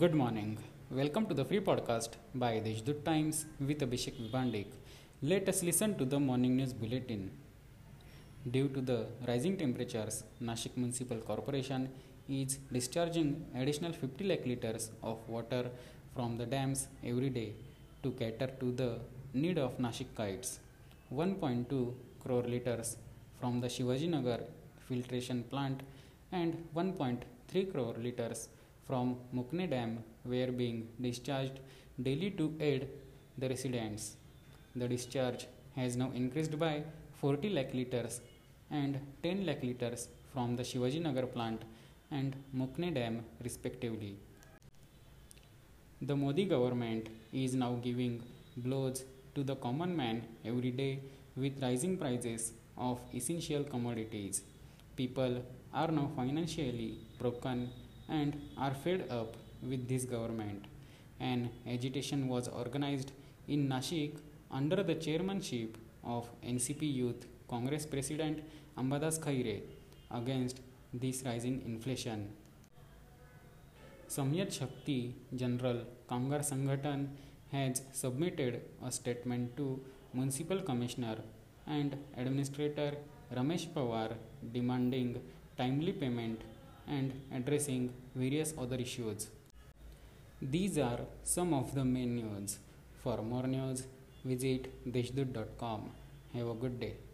Good morning. Welcome to the free podcast by Deshdoot Times with Abhishek Vibandik. Let us listen to the morning news bulletin. Due to the rising temperatures, Nashik Municipal Corporation is discharging additional 50 lakh liters of water from the dams every day to cater to the need of Nashikites. 1.2 crore liters from the Shivaji Nagar filtration plant and 1.3 crore liters from Mukne Dam were being discharged daily to aid the residents. The discharge has now increased by 40 lakh litres and 10 lakh litres from the Shivaji Nagar plant and Mukne Dam respectively. The Modi government is now giving blows to the common man every day with rising prices of essential commodities. People are now financially broken and are fed up with this government. An agitation was organized in Nashik under the chairmanship of NCP Youth Congress President Ambadas Khaire against this rising inflation. Samyut Shakti General Kamgar Sangathan has submitted a statement to Municipal Commissioner and Administrator Ramesh Pawar demanding timely payment and addressing various other issues. These are some of the main news. For more news, visit deshdoot.com. Have a good day.